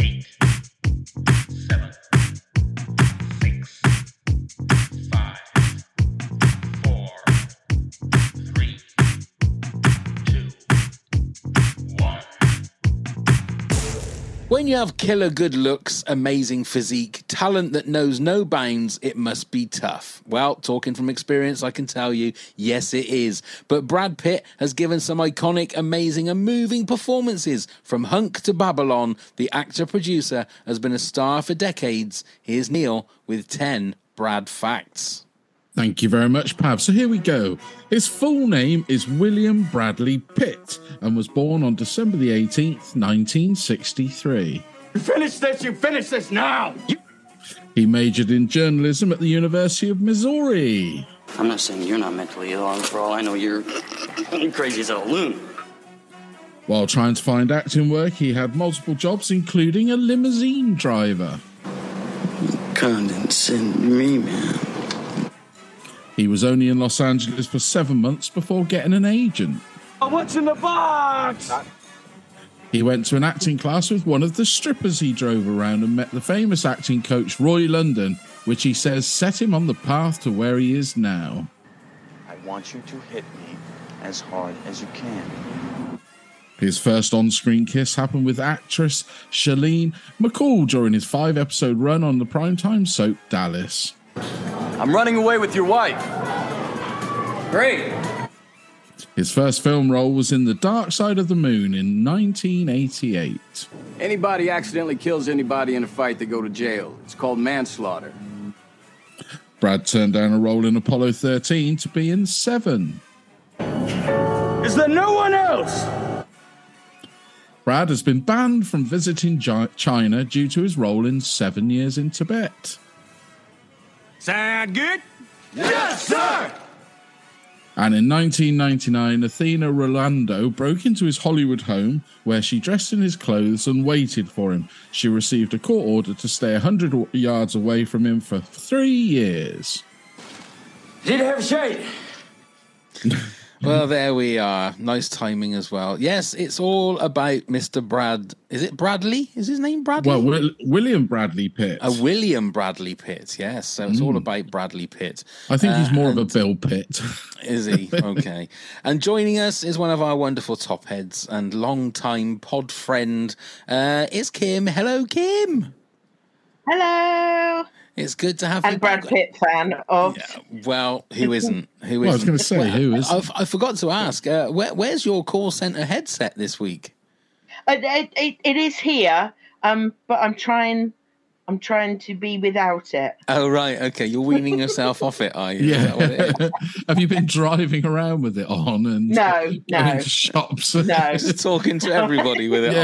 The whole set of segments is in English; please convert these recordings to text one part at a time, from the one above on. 8, 7, 6, 5, 4, 3, 2, 1. When you have killer good looks, amazing physique, talent that knows no bounds, it must be tough. Well, talking from experience, I can tell you, yes, it is. But Brad Pitt has given some iconic, amazing and moving performances. From Hunk to Babylon, the actor-producer has been a star for decades. Here's Neil with 10 Brad Facts. Thank you very much, Pav. So here we go. His full name is William Bradley Pitt and was born on December the 18th, 1963. You finish this now! He majored in journalism at the University of Missouri. I'm not saying you're not mentally ill. For all I know, you're crazy as a loon. While trying to find acting work, he had multiple jobs, including a limousine driver. Condescend me, man. He was only in Los Angeles for 7 months before getting an agent. What's in the box? He went to an acting class with one of the strippers he drove around and met the famous acting coach Roy London, which he says set him on the path to where he is now. I want you to hit me as hard as you can. His first on-screen kiss happened with actress Shailene McCall during his 5-episode run on the primetime soap Dallas. I'm running away with your wife. Great. His first film role was in The Dark Side of the Moon in 1988. Anybody accidentally kills anybody in a fight, they go to jail. It's called manslaughter. Brad turned down a role in Apollo 13 to be in Seven. Is there no one else? Brad has been banned from visiting China due to his role in 7 Years in Tibet. Sound good? Yes, sir! And in 1999, Athena Rolando broke into his Hollywood home where she dressed in his clothes and waited for him. She received a court order to stay 100 yards away from him for 3 years. Did it have shade? Well, there we are. Nice timing as well. Yes, it's all about Mr. Brad. Is it Bradley? Is his name Bradley? Well, William Bradley Pitt. William Bradley Pitt, yes. So it's all about Bradley Pitt. I think he's more of a Bill Pitt. Is he? Okay. And joining us is one of our wonderful top heads and long-time pod friend. It's Kim. Hello, Kim. Hello. It's good to have... And Brad Pitt fan of... Yeah, well, who isn't? Well, I was going to say, who isn't? I forgot to ask, where's your call centre headset this week? It is here, but I'm trying to be without it. Oh, right, okay. You're weaning yourself off it, are you? Yeah. Is that what it is? Have you been driving around with it on? And no. Going to shops? No. Just talking to everybody with it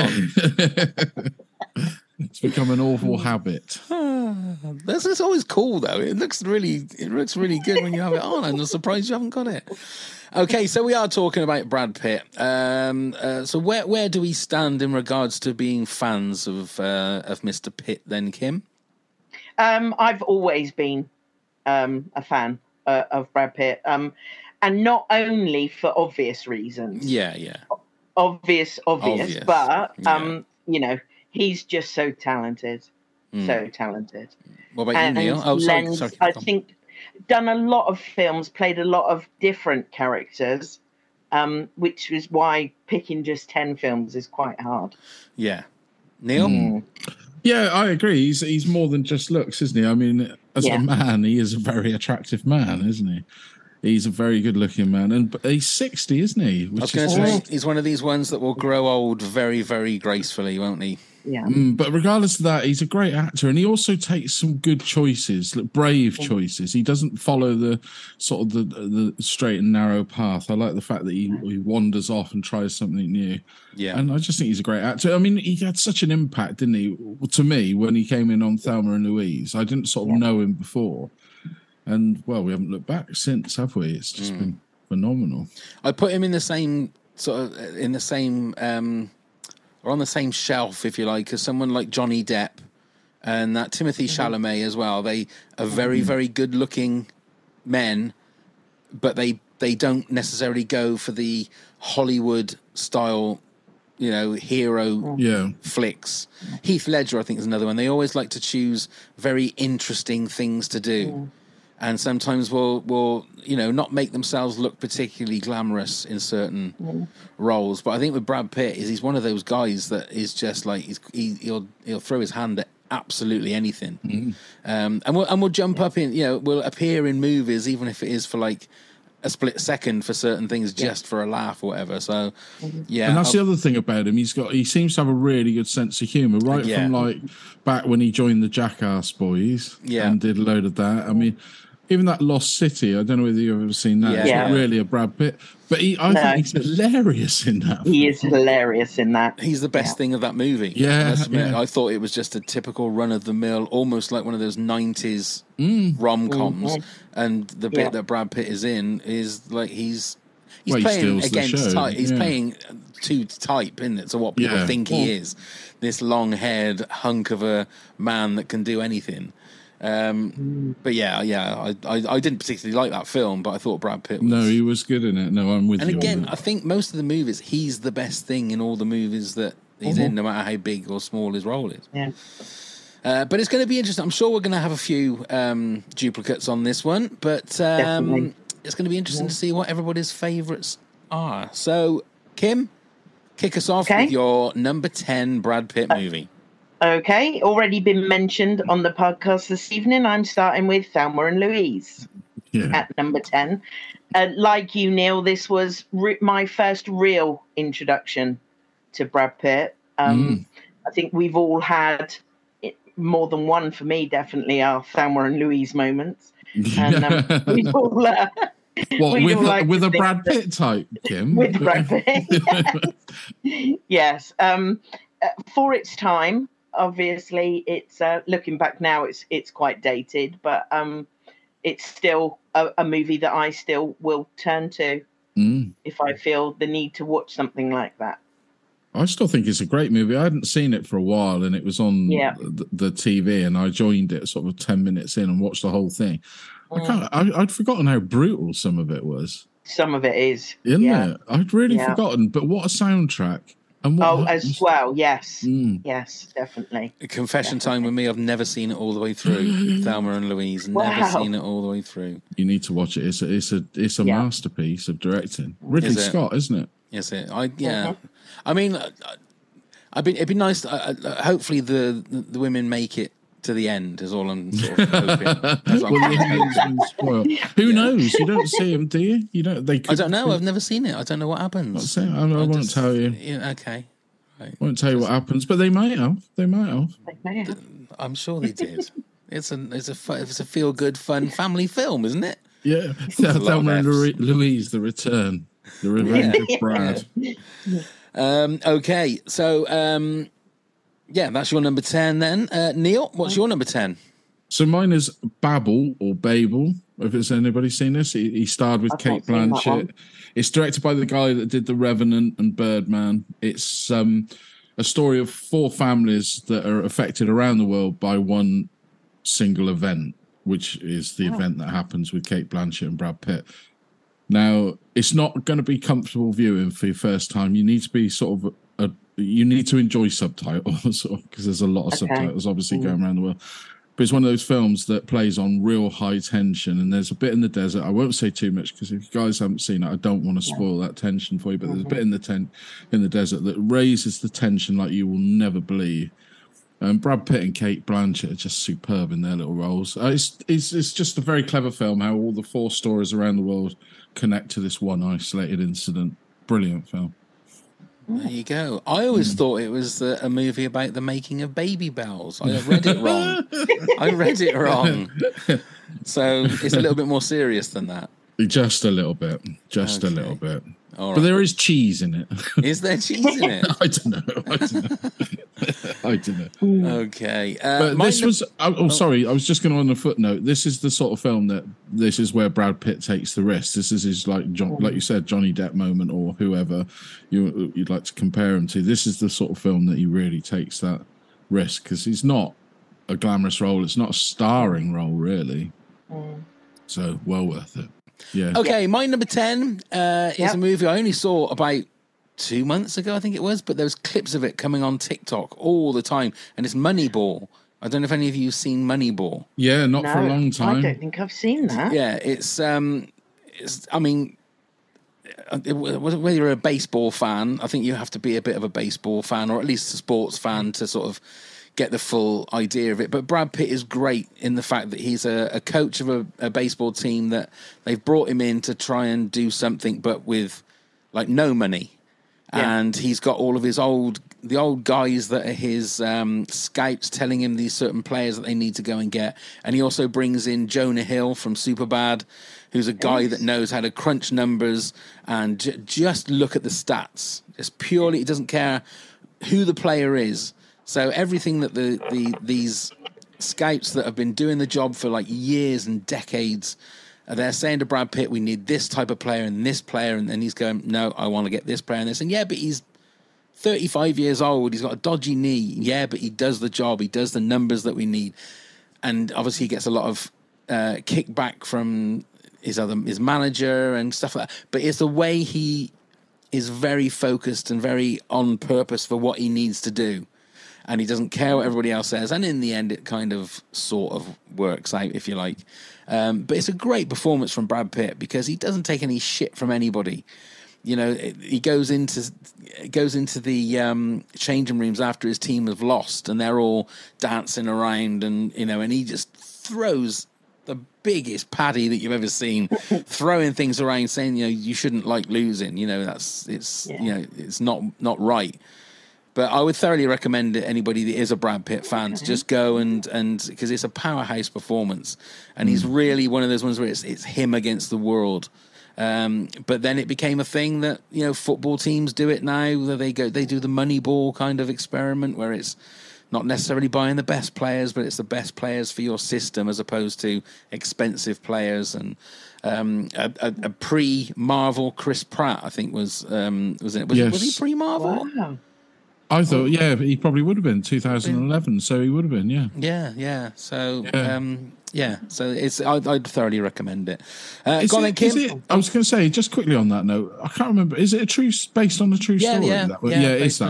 on. It's become an awful habit. That's always cool, though. It looks really good when you have it on. I'm surprised you haven't got it. Okay, so we are talking about Brad Pitt. So where do we stand in regards to being fans of Mr. Pitt then, Kim? I've always been a fan of Brad Pitt. and not only for obvious reasons. Obvious. But you know, he's just so talented, What about you, Neil? Oh, sorry. I think done a lot of films, played a lot of different characters, which is why picking just 10 films is quite hard. Yeah, Neil. Yeah, I agree. He's more than just looks, isn't he? I mean, as a man, he is a very attractive man, isn't he? He's a very good-looking man, and he's 60, isn't he? Which is he's one of these ones that will grow old very, very gracefully, won't he? Yeah. But regardless of that, he's a great actor, and he also takes some good choices, like brave choices. He doesn't follow the sort of the straight and narrow path. I like the fact that he wanders off and tries something new. Yeah. And I just think he's a great actor. I mean, he had such an impact, didn't he? To me, when he came in on Thelma and Louise, I didn't sort of know him before. And, well, we haven't looked back since, have we? It's just been phenomenal. I put him in the same sort of, in the same, or on the same shelf, if you like, as someone like Johnny Depp and that Timothy Chalamet as well. They are very, very good looking men, but they don't necessarily go for the Hollywood style, you know, hero flicks. Heath Ledger, I think, is another one. They always like to choose very interesting things to do. And sometimes will you know, not make themselves look particularly glamorous in certain roles. But I think with Brad Pitt, he's one of those guys that is just like he'll throw his hand at absolutely anything. And we'll jump up in, you know, we'll appear in movies even if it is for like a split second for certain things just for a laugh or whatever. So and that's the other thing about him, he seems to have a really good sense of humor, right? From like back when he joined the Jackass Boys and did a load of that. I mean, even that Lost City, I don't know whether you've ever seen that. It's not really a Brad Pitt, but I think he's hilarious in that. He is hilarious in that. He's the best thing of that movie. I thought it was just a typical run-of-the-mill, almost like one of those 90s rom-coms. And the bit that Brad Pitt is in is like he's playing against type. He's playing to type, isn't it? So what people think he is, this long-haired hunk of a man that can do anything. But I didn't particularly like that film, but I thought Brad Pitt was... No, he was good in it. No, I'm with you. And again, I think most of the movies, he's the best thing in all the movies that he's in, no matter how big or small his role is. Yeah. But it's going to be interesting. I'm sure we're going to have a few duplicates on this one, but it's going to be interesting to see what everybody's favourites are. So, Kim, kick us off with your number 10 Brad Pitt movie. Okay, already been mentioned on the podcast this evening. I'm starting with Thelma and Louise at number 10. Like you, Neil, this was my first real introduction to Brad Pitt. I think we've all had more than one, for me, definitely, our Thelma and Louise moments. And we've all... with a Brad Pitt type, Kim? With Brad Pitt, yes. For its time... Obviously, it's looking back now, it's quite dated, but it's still a movie that I still will turn to if I feel the need to watch something like that. I still think it's a great movie. I hadn't seen it for a while, and it was on the TV, and I joined it sort of 10 minutes in and watched the whole thing. I'd forgotten how brutal some of it was. Some of it is. Isn't it? I'd really forgotten, but what a soundtrack. As well, yes. Yes, definitely. Confession time with me, I've never seen it all the way through. Thelma and Louise, never seen it all the way through. You need to watch it. It's a masterpiece of directing. Ridley Scott, isn't it? Yes, it. I mean, it'd be nice. Hopefully, the women make it to the end is all I'm sort of hoping. Who knows? You don't see them, do you? You don't. They. I don't know. I've never seen it. I don't know what happens. I won't tell you. Okay. I won't tell you what happens, but they might have. I'm sure they did. It's a feel good, fun family film, isn't it? Yeah. Thelma and Louise, The Return, The Revenge of Brad. Okay, so. Yeah, that's your number 10 then. Neil, what's your number 10? So mine is Babel. If it's anybody seen this, he starred with Cate Blanchett. It's directed by the guy that did The Revenant and Birdman. It's a story of four families that are affected around the world by one single event, which is the event that happens with Cate Blanchett and Brad Pitt. Now, it's not going to be comfortable viewing for your first time. You need to be sort of you need to enjoy subtitles because there's a lot of subtitles obviously going around the world. But it's one of those films that plays on real high tension, and there's a bit in the desert. I won't say too much because if you guys haven't seen it, I don't want to spoil that tension for you. But there's a bit in the desert that raises the tension like you will never believe. Brad Pitt and Cate Blanchett are just superb in their little roles. It's just a very clever film. How all the four stories around the world connect to this one isolated incident. Brilliant film. There you go. I always thought it was a movie about the making of baby bells. I read it wrong. So it's a little bit more serious than that. Just a little bit. Just a little bit. All right. But there is cheese in it. Is there cheese in it? I don't know. I don't know. Okay. But this was... sorry. I was just going to on a footnote. This is the sort of film that... This is where Brad Pitt takes the risk. This is his, like you said, Johnny Depp moment or whoever you'd like to compare him to. This is the sort of film that he really takes that risk because he's not a glamorous role. It's not a starring role, really. So, well worth it. Yeah. Okay, my number 10 is a movie I only saw about 2 months ago, I think it was, but there was clips of it coming on TikTok all the time, and it's Moneyball. I don't know if any of you have seen Moneyball. Yeah, not for a long time. I don't think I've seen that. Yeah, it's I mean, whether you're a baseball fan, I think you have to be a bit of a baseball fan or at least a sports fan to sort of get the full idea of it. But Brad Pitt is great in the fact that he's a coach of a baseball team that they've brought him in to try and do something, but with like no money. Yeah. And he's got all of his old guys that are his scouts telling him these certain players that they need to go and get. And he also brings in Jonah Hill from Superbad, who's a guy that knows how to crunch numbers and just look at the stats. It's purely, he doesn't care who the player is. So everything that these scouts that have been doing the job for like years and decades, they're saying to Brad Pitt, we need this type of player and this player. And then he's going, no, I want to get this player and this. And yeah, but he's 35 years old. He's got a dodgy knee. Yeah, but he does the job. He does the numbers that we need. And obviously he gets a lot of kickback from his manager and stuff like that. But it's the way he is very focused and very on purpose for what he needs to do. And he doesn't care what everybody else says. And in the end, it kind of sort of works out, if you like. But it's a great performance from Brad Pitt because he doesn't take any shit from anybody. You know, he goes into the changing rooms after his team have lost and they're all dancing around and, you know, and he just throws the biggest paddy that you've ever seen, throwing things around saying, you know, you shouldn't like losing. You know, it's not right. But I would thoroughly recommend it, anybody that is a Brad Pitt fan, to just go and because it's a powerhouse performance, and he's really one of those ones where it's him against the world. But then it became a thing that, you know, football teams do it now. They do the Moneyball kind of experiment where it's not necessarily buying the best players, but it's the best players for your system as opposed to expensive players. And a pre-Marvel Chris Pratt, I think, was in it. Was he pre-Marvel? Wow. I thought, yeah, he probably would have been 2011, so he would have been, yeah. Yeah. So, yeah, so I'd thoroughly recommend it. Go on then, Kim. I was going to say, just quickly on that note, I can't remember, is it based on a true story? Yeah, it's that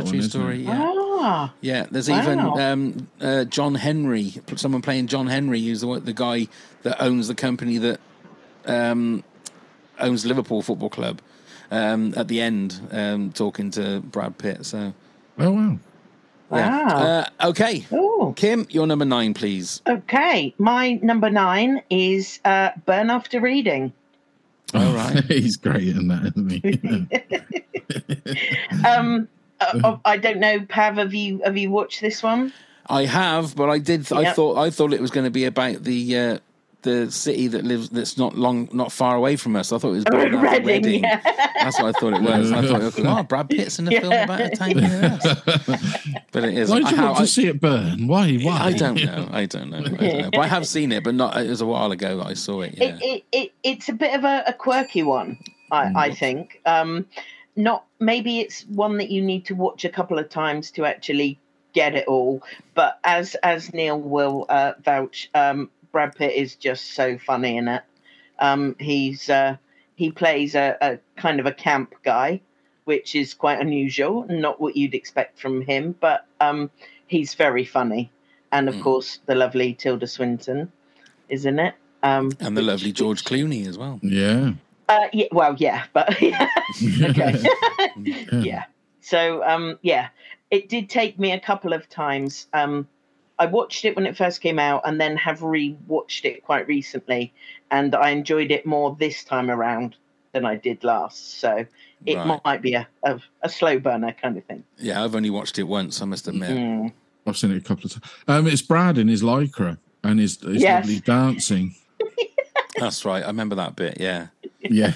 one, isn't it? Yeah. Ah, yeah, there's even John Henry, someone playing John Henry, who's the guy that owns the company that owns Liverpool Football Club at the end, talking to Brad Pitt, so... Oh, wow. Yeah. Okay. Ooh. Kim, your number 9, please. Okay. My number 9 is Burn After Reading. All right. He's great in that, isn't he? I don't know, Pav, have you watched this one? I have, but I did. I thought it was going to be about the city that's not far away from us. I thought it was Burn After Reading. Yeah. That's what I thought it was. I thought, Brad Pitt's in a film about a time near us. But it isn't. Why did you want to see it burn? Why? I don't know. But I have seen it, but it was a while ago that I saw it. Yeah. It's a bit of a quirky one, I think. Maybe it's one that you need to watch a couple of times to actually get it all. But as Neil will vouch, Brad Pitt is just so funny in it. He's he plays a kind of a camp guy, which is quite unusual and not what you'd expect from him. But he's very funny. And, of course, the lovely Tilda Swinton, isn't it? And the lovely George Clooney as well. Yeah. Yeah, well, yeah, but yeah. Okay. Yeah. So, yeah, it did take me a couple of times. I watched it when it first came out and then have re-watched it quite recently. And I enjoyed it more this time around than I did last. So it might be a slow burner kind of thing. Yeah, I've only watched it once, I must admit. Mm. I've seen it a couple of times. It's Brad in his lycra and his lovely dancing. That's right. I remember that bit. Yeah. Yeah.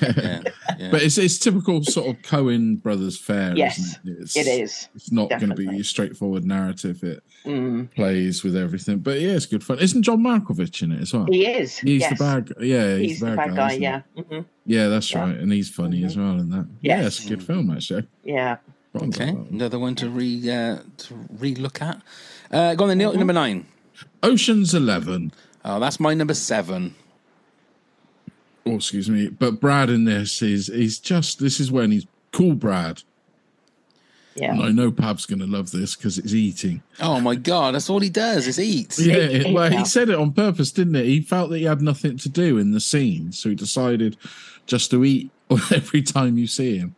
Yeah. But it's typical sort of Coen Brothers fare, isn't it? It is. It's not going to be a straightforward narrative. It plays with everything. But yeah, it's good fun. Isn't John Malkovich in it as well? He is. He's the bad guy. Yeah, he's the bad guy. Yeah. Mm-hmm. Yeah, that's right. And he's funny as well in that. Yes. Yeah, it's a good film, actually. Yeah. Okay. Another one to look at. Go on then, Neil. Number 9. Ocean's 11. Oh, that's my number 7. Oh, excuse me, but Brad in this is just, this is when he's cool Brad. Yeah. And I know Pab's going to love this because it's eating. Oh my God, that's all he does is eat. Yeah, he said it on purpose, didn't he? He felt that he had nothing to do in the scene, so he decided just to eat every time you see him.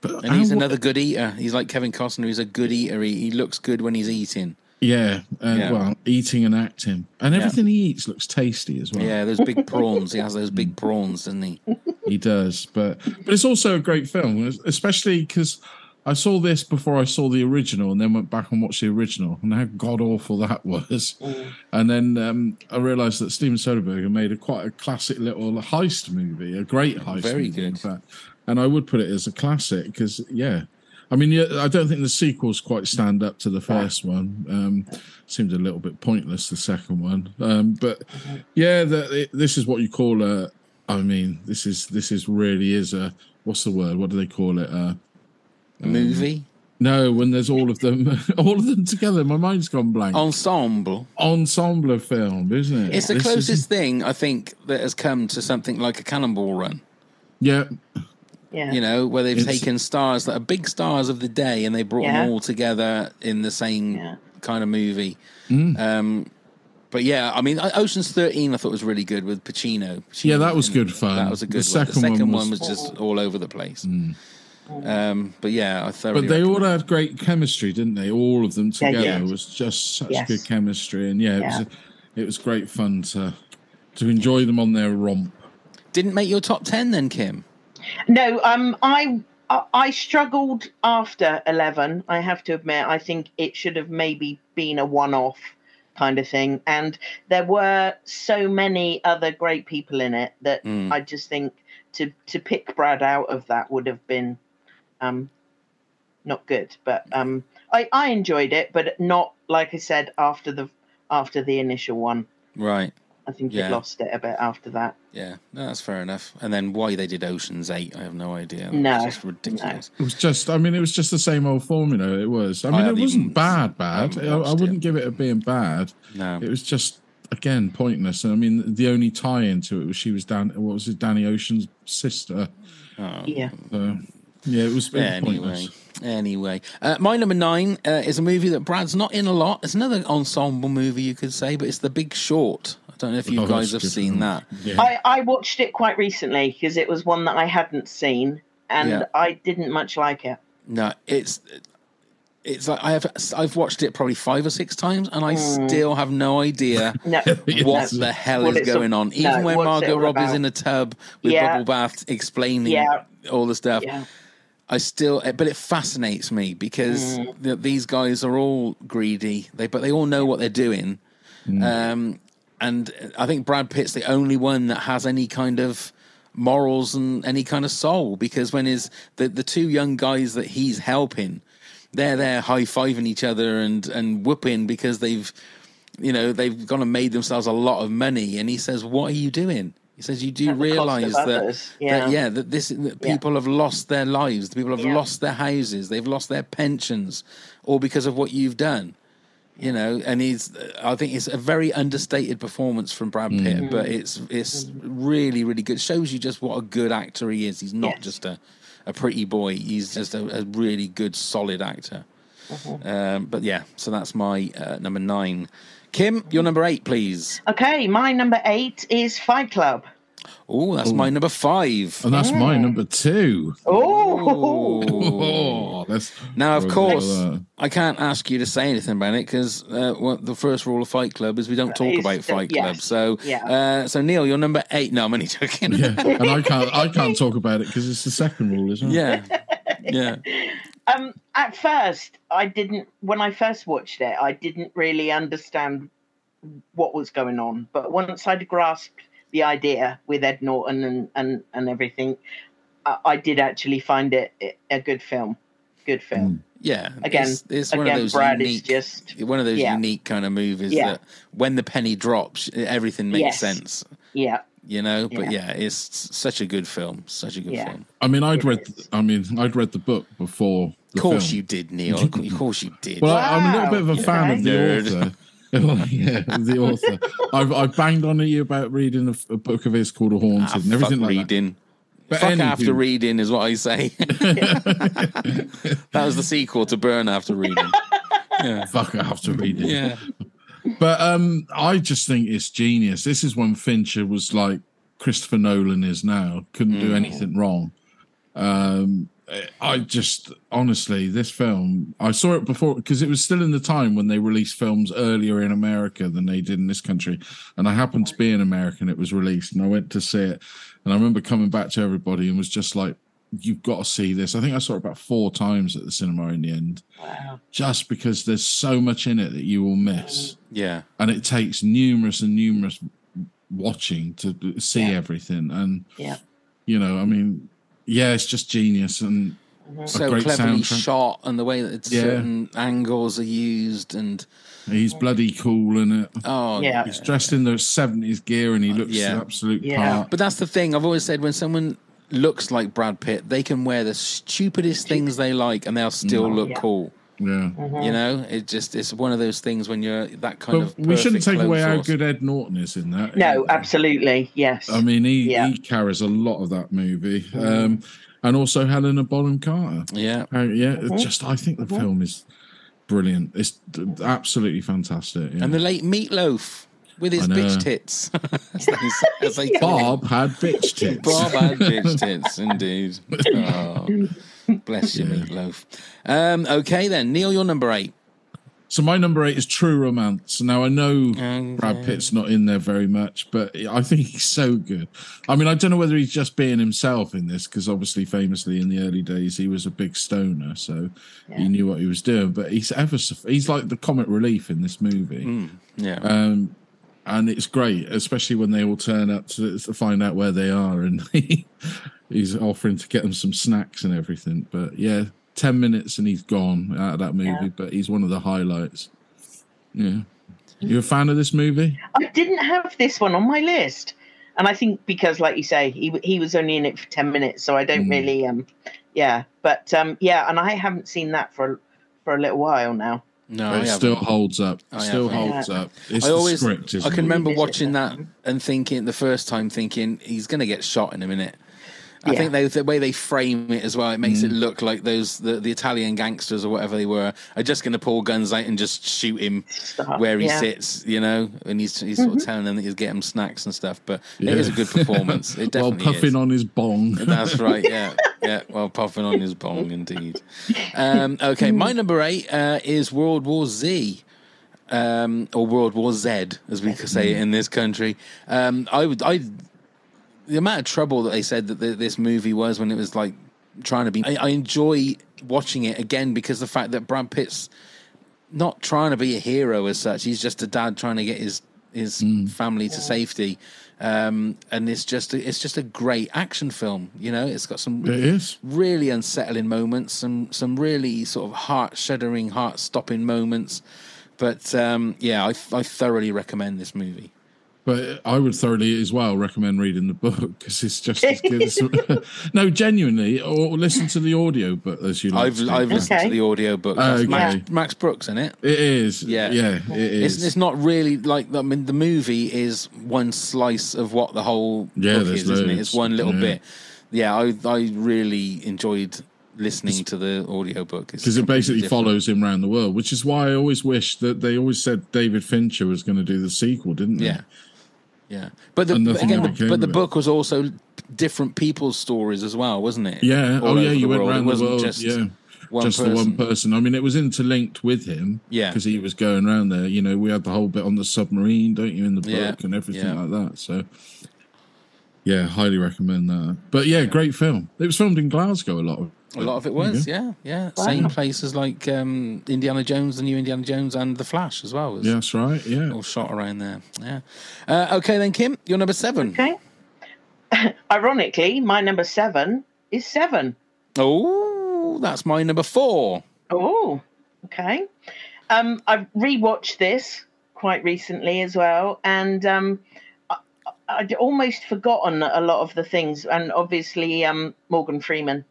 But and he's another good eater. He's like Kevin Costner, he's a good eater. He looks good when he's eating. Yeah, well, eating and acting. And everything he eats looks tasty as well. Yeah, those big prawns. He has those big prawns, doesn't he? He does. But it's also a great film, especially because I saw this before I saw the original and then went back and watched the original and how god-awful that was. And then I realised that Steven Soderbergh had made quite a classic little heist movie, a great heist movie. Very good. In fact. And I would put it as a classic because, I mean, I don't think the sequels quite stand up to the first one. Seemed a little bit pointless, the second one. But yeah, this is what you call a. I mean, this is really is a. What's the word? What do they call it? A movie? No, when there's all of them together. My mind's gone blank. Ensemble film, isn't it? It's the closest thing I think that has come to something like a Cannonball Run. Yeah. Yeah. You know, where they've taken stars that are big stars of the day and they brought them all together in the same kind of movie. But yeah, I mean, Ocean's 13 I thought was really good with Pacino. Yeah, that was good fun. That was a good one. The second one was just all over the place. But yeah, I thoroughly recommend. All had great chemistry, didn't they? All of them together. It was just such good chemistry. And it was great fun to enjoy them on their romp. Didn't make your top 10 then, Kim? No, I struggled after 11, I have to admit. I think it should have maybe been a one-off kind of thing. And there were so many other great people in it that I just think to pick Brad out of that would have been not good. But I enjoyed it, but not, like I said, after the initial one. Right. I think you've lost it a bit after that. Yeah, no, that's fair enough. And then why they did Ocean's 8, I have no idea. It's just ridiculous. No. It was just, I mean, it was just the same old formula. It was. I mean, it wasn't bad. I wouldn't give it a being bad. No. It was just, again, pointless. And I mean, the only tie into it was she was Danny Ocean's sister. Oh. Yeah. So, yeah, it was pointless. Anyway, my number 9 is a movie that Brad's not in a lot. It's another ensemble movie, you could say, but it's The Big Short. I don't know if you guys have seen that. Yeah. I watched it quite recently because it was one that I hadn't seen and I didn't much like it. No, it's like I've watched it probably 5 or 6 times and I still have no idea what the hell is going on. Even when Margot Robbie is in a tub with bubble bath explaining all the stuff. Yeah. I still, but it fascinates me because these guys are all greedy, but they all know what they're doing. And I think Brad Pitt's the only one that has any kind of morals and any kind of soul, because when the two young guys that he's helping, they're there high-fiving each other and whooping because they've gone and made themselves a lot of money. And he says, "What are you doing?" He says, "You do realise that people have lost their lives, people have lost their houses, they've lost their pensions, all because of what you've done." You know, and I think it's a very understated performance from Brad Pitt, but it's really, really good. It shows you just what a good actor he is. He's not just a pretty boy. He's just a really good, solid actor. But yeah, so that's my number 9. Kim, your number 8, please. Okay, my number 8 is Fight Club. Oh, that's my number 5. And that's my number 2. Oh. Now, of course, I can't ask you to say anything about it because the first rule of Fight Club is we don't talk about Fight Club. So, so Neil, you're number 8. No, I'm only joking. And I can't talk about it because it's the second rule, isn't it? At first, when I first watched it, I didn't really understand what was going on. But once I'd grasped the idea with Ed Norton and everything, I did actually find it a good film. Yeah. Again, it's one of those unique kind of movies that when the penny drops, everything makes sense. Yeah. You know, but it's such a good film. I mean, I'd read the book before the film. Of course you did, Neil. Of course you did. Well, wow. I'm a little bit of a fan of the author. The author. I've banged on at you about reading a book of his called A Haunted and everything like reading. That. But fuck anything. After Reading is what I say. That was the sequel to Burn After Reading. Fuck After Reading. Yeah. But I just think it's genius. This is when Fincher was like Christopher Nolan is now. Couldn't do anything wrong. I just, honestly, this film, I saw it before because it was still in the time when they released films earlier in America than they did in this country. And I happened to be in America and it was released and I went to see it. And I remember coming back to everybody and was just like, you've got to see this. I think I saw it about 4 times at the cinema in the end. Wow. Just because there's so much in it that you will miss. Yeah. And it takes numerous watching to see everything. And, you know, I mean... Yeah, it's just genius and so cleverly shot, and the way that certain angles are used, and he's bloody cool in it. Oh, yeah, he's dressed in the 70s gear, and he looks the absolute part. But that's the thing I've always said: when someone looks like Brad Pitt, they can wear the stupidest things they like, and they'll still look cool. Yeah, you know, it's one of those things when you're that kind of. We shouldn't take away how good Ed Norton is in that. No, absolutely, yes. I mean, he carries a lot of that movie, and also Helena Bonham Carter. Yeah, just I think the film is brilliant. It's absolutely fantastic. Yeah. And the late Meatloaf with his bitch tits. Bob had bitch tits. Bob had bitch tits, indeed. Oh. Bless you, Meatloaf. Okay, then. Neil, your number 8. So my number 8 is True Romance. Now, I know Brad Pitt's not in there very much, but I think he's so good. I mean, I don't know whether he's just being himself in this, because obviously, famously, in the early days, he was a big stoner, so he knew what he was doing. But he's like the comic relief in this movie. And it's great, especially when they all turn up to find out where they are, and he's offering to get them some snacks and everything. But 10 minutes and he's gone out of that movie, but he's one of the highlights. Yeah. You a fan of this movie? I didn't have this one on my list. And I think because, like you say, he was only in it for 10 minutes, so I don't really, But, and I haven't seen that for a little while now. No, it still holds up. It still holds up. It's the script, isn't it? I can remember watching that and thinking he's going to get shot in a minute. I think the way they frame it as well, it makes it look like those the Italian gangsters or whatever they were are just going to pull guns out and just shoot him where he sits, you know. And he's sort of telling them that he's getting snacks and stuff. But it is a good performance. It definitely while puffing on his bong. That's right. Yeah. While puffing on his bong, indeed. Okay, my number 8 is World War Z. Or World War Z, as we could say it in this country. The amount of trouble that they said that this movie was when it was like trying to be... I enjoy watching it again because the fact that Brad Pitt's not trying to be a hero as such. He's just a dad trying to get his family to safety. And it's just a great action film, you know. It's got some really unsettling moments, some really sort of heart-shuddering, heart-stopping moments. But, I thoroughly recommend this movie. But I would thoroughly as well recommend reading the book because it's just as good as... No, genuinely, or listen to the audiobook as you like. I've listened to the audiobook. Okay. Max Brooks, isn't it? It is. Yeah, it is. It's not really like... I mean, the movie is one slice of what the whole book is, isn't it? It's one little bit. Yeah, I really enjoyed listening to the audiobook because it basically follows him around the world, which is why I always wish that they always said David Fincher was going to do the sequel, didn't they? Yeah. Yeah, but the book was also different people's stories as well, wasn't it? Yeah. All you went around the world. Just the one person. I mean, it was interlinked with him. Yeah, because he was going around there. You know, we had the whole bit on the submarine, don't you, in the book and everything like that. So, yeah, highly recommend that. But yeah, great film. It was filmed in Glasgow. A lot of it was. Yeah. Wow. Same place as like Indiana Jones, the new Indiana Jones, and The Flash as well. Yeah, that's right. Yeah, all shot around there. Yeah. Okay, then Kim, your number 7. Okay. Ironically, my number 7 is Seven. Oh, that's my number 4. Oh, okay. I've rewatched this quite recently as well, and I'd almost forgotten a lot of the things, and obviously Morgan Freeman.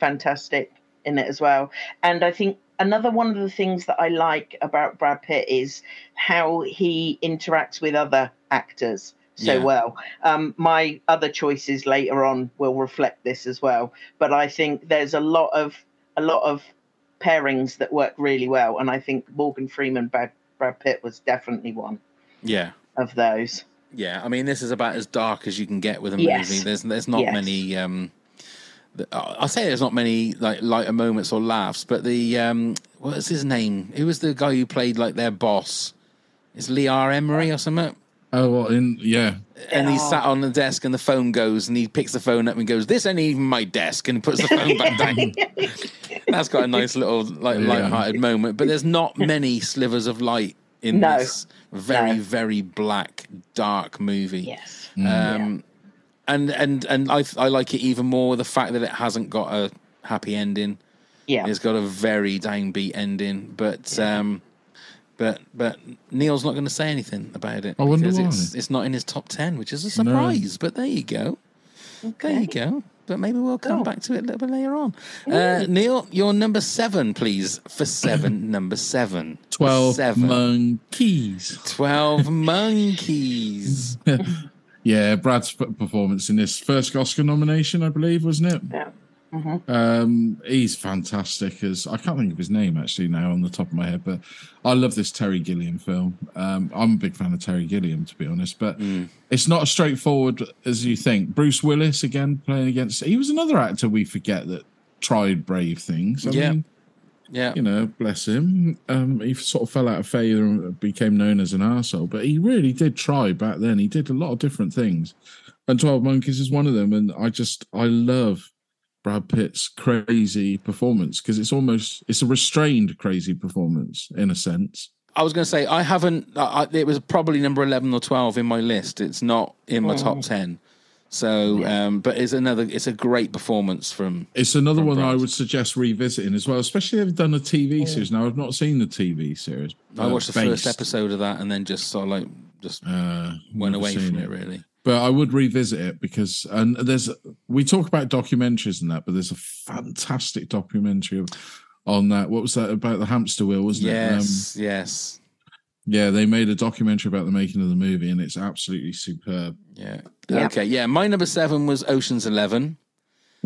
Fantastic in it as well. And I think another one of the things that I like about Brad Pitt is how he interacts with other actors so well. My other choices later on will reflect this as well. But I think there's a lot of pairings that work really well. And I think Morgan Freeman, Brad Pitt was definitely one of those. Yeah, I mean, this is about as dark as you can get with a movie. There's not many... I say there's not many like lighter moments or laughs, but the what is his name? Who was the guy who played like their boss? It's Lee R. Emery or something. Oh, well, And he sat on the desk, and the phone goes, and he picks the phone up and goes, "This ain't even my desk," and puts the phone back down. That's got a nice little like light-hearted moment, but there's not many slivers of light in this very black, dark movie. Yes. And I like it even more with the fact that it hasn't got a happy ending. Yeah, it's got a very downbeat ending, but Neil's not going to say anything about it. I wonder why. It's not in his top 10, which is a surprise. No. But there you go, there you go. But maybe we'll come back to it a little bit later on. Neil, your number 7, please, for 7. Number 7. 12 Monkeys. 12 Monkeys. Yeah, Brad's performance in this, first Oscar nomination, I believe, wasn't it? Yeah. Mm-hmm. He's fantastic. I can't think of his name actually now on the top of my head, but I love this Terry Gilliam film. I'm a big fan of Terry Gilliam, to be honest, but it's not as straightforward as you think. Bruce Willis again playing against. He was another actor we forget that tried brave things. I mean, you know, bless him. He sort of fell out of favour and became known as an arsehole. But he really did try back then. He did a lot of different things. And 12 Monkeys is one of them. And I love Brad Pitt's crazy performance because it's a restrained crazy performance in a sense. I was going to say, it was probably number 11 or 12 in my list. It's not in my top 10. So, but it's a great performance from. It's another one I would suggest revisiting as well, especially if they've done a TV series. Now I've not seen the TV series. I watched the first episode of that and then just sort of like went away from it really. But I would revisit it because we talk about documentaries and that, but there's a fantastic documentary on that. What was that about the hamster wheel? Wasn't it? Yes. Yeah, they made a documentary about the making of the movie, and it's absolutely superb. Yeah. Okay, yeah. My number 7 was Ocean's 11.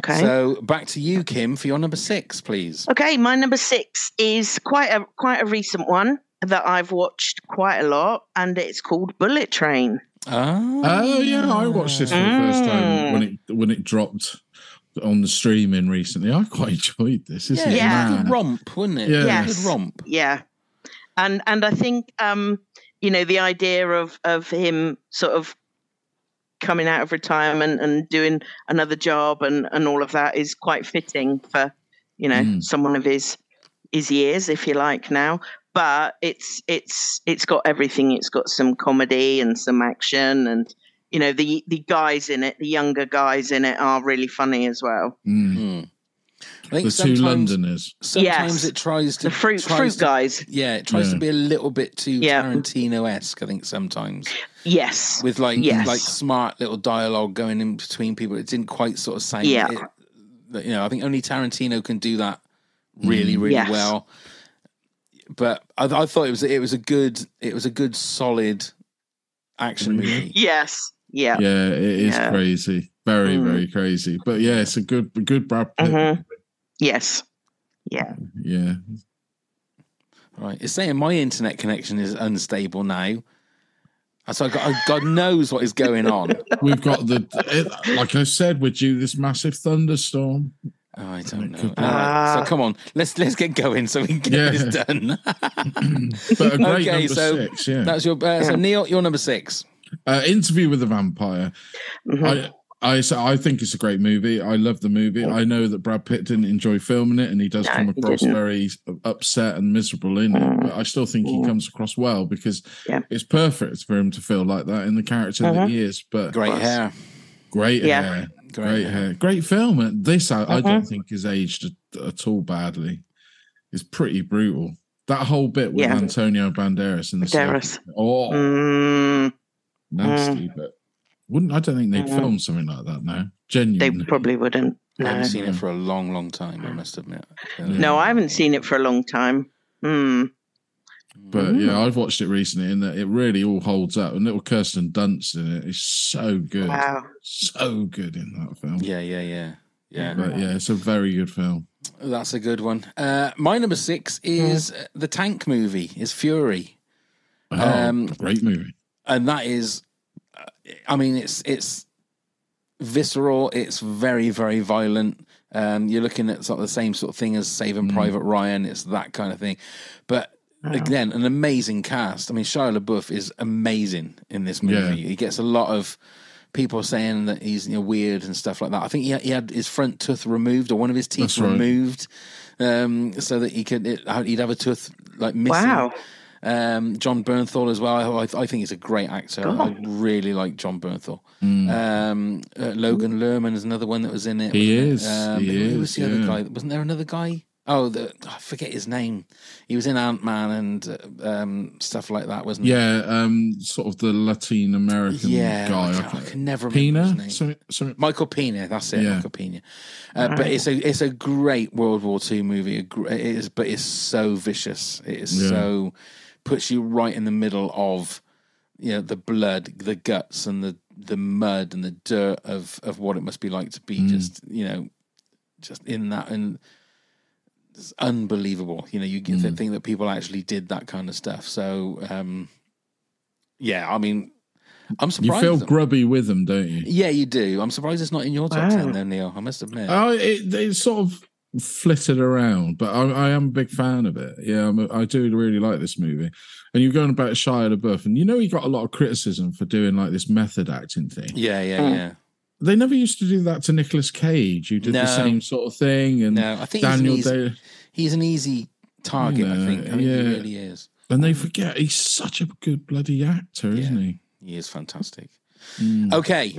Okay. So back to you, Kim, for your number 6, please. Okay, my number 6 is quite a recent one that I've watched quite a lot, and it's called Bullet Train. Oh yeah, I watched this for the first time when it dropped on the streaming recently. I quite enjoyed this. It's a good romp, wasn't it? Yeah, yes. Good romp. Yeah. And I think, you know, the idea of him sort of coming out of retirement and doing another job and all of that is quite fitting for, you know, someone of his years, if you like, now. But it's got everything. It's got some comedy and some action, and you know the guys in it, the younger guys in it, are really funny as well. Mm-hmm. I think the two Londoners. Sometimes it tries to... The fruit guys. Yeah, it tries to be a little bit too Tarantino-esque, I think, sometimes. Yes. With like smart little dialogue going in between people. It didn't quite sort of say... Yeah. It, you know, I think only Tarantino can do that really, really well. But I thought it was a good solid action movie. Yes. Yeah. Yeah, it is crazy. Very, very crazy. But yeah, it's a good Brad Pitt. Mm-hmm. Yes. Yeah. Yeah. Right. It's saying my internet connection is unstable now. So God knows what is going on. We've got like I said, we're due this massive thunderstorm. Oh, I don't know. So come on, let's get going so we can get this done. But a great number six. Yeah. That's your so Neil, your number six. Interview with a Vampire. Mm-hmm. I think it's a great movie. I love the movie. I know that Brad Pitt didn't enjoy filming it, and he does come across very upset and miserable in it. But I still think he comes across well because it's perfect for him to feel like that in the character that he is. But great hair, great film. And this I don't think is aged at all badly. It's pretty brutal. That whole bit with Antonio Banderas in the circus. Oh, nasty, but. I don't think they'd film something like that now. Genuinely. They probably wouldn't. No. I haven't seen it for a long, long time, I must admit. No, I haven't seen it for a long time. Mm. But yeah, I've watched it recently and it really all holds up. And little Kirsten Dunst in it is so good. Wow. So good in that film. Yeah. But yeah, it's a very good film. That's a good one. My number six is the tank movie, is Fury. Oh, great movie. And that is... I mean, it's visceral. It's very, very violent. You're looking at sort of the same sort of thing as Saving Private Ryan. It's that kind of thing. But again, an amazing cast. I mean, Shia LaBeouf is amazing in this movie. Yeah. He gets a lot of people saying that he's weird and stuff like that. I think he had his front tooth removed or one of his teeth removed so that he'd have a tooth like missing. Wow. John Bernthal as well. I think he's a great actor. God. I really like John Bernthal. Logan Lerman is another one that was in it. He is. Who was the other guy? Wasn't there another guy? Oh, I forget his name. He was in Ant-Man and stuff like that, wasn't he? Yeah, sort of the Latin American guy. I can never remember his name. Michael Peña, that's it, Michael Peña. But it's a great World War II movie. But it's so vicious. It is so... puts you right in the middle of the blood, the guts and the mud and the dirt of what it must be like to be just in that, and it's unbelievable. You get the thing that people actually did that kind of stuff. So I mean, I'm surprised. You feel grubby with them, don't you? Yeah, you do. I'm surprised it's not in your top 10 then, Neil, I must admit. Oh, it's sort of flitted around, but I am a big fan of it. Yeah, I do really like this movie. And you're going about Shia LaBeouf, and he got a lot of criticism for doing like this method acting thing. Yeah. They never used to do that to Nicolas Cage, who did the same sort of thing. And I think Daniel Day. He's an easy target, I think. He really is. And they forget he's such a good bloody actor, isn't he? He is fantastic. Okay.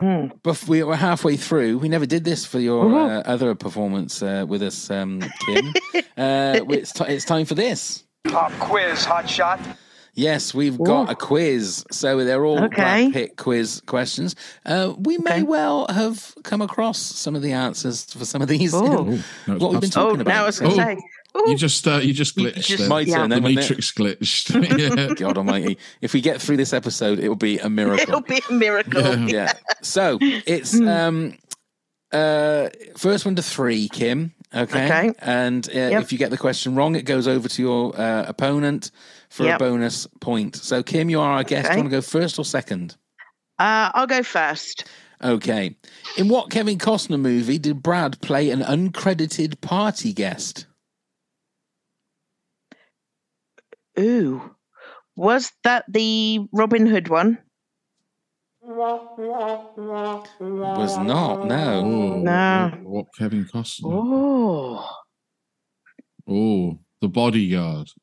But we were halfway through. We never did this for your other performance with us, Kim. It's time for this. Pop quiz, hot shot. Yes, we've got a quiz. So they're all black-pick quiz questions. We may well have come across some of the answers for some of these. What we've been talking about. Now I was going to say. You just glitched. My turn, the Matrix glitched. Yeah. God almighty. If we get through this episode, it will be a miracle. Yeah. So it's first one to three, Kim. Okay. And if you get the question wrong, it goes over to your opponent for a bonus point. So, Kim, you are our guest. Do you want to go first or second? I'll go first. Okay. In what Kevin Costner movie did Brad play an uncredited party guest? Ooh, was that the Robin Hood one? Was not, no. Ooh, no. What Kevin Costner? Oh, The Bodyguard. It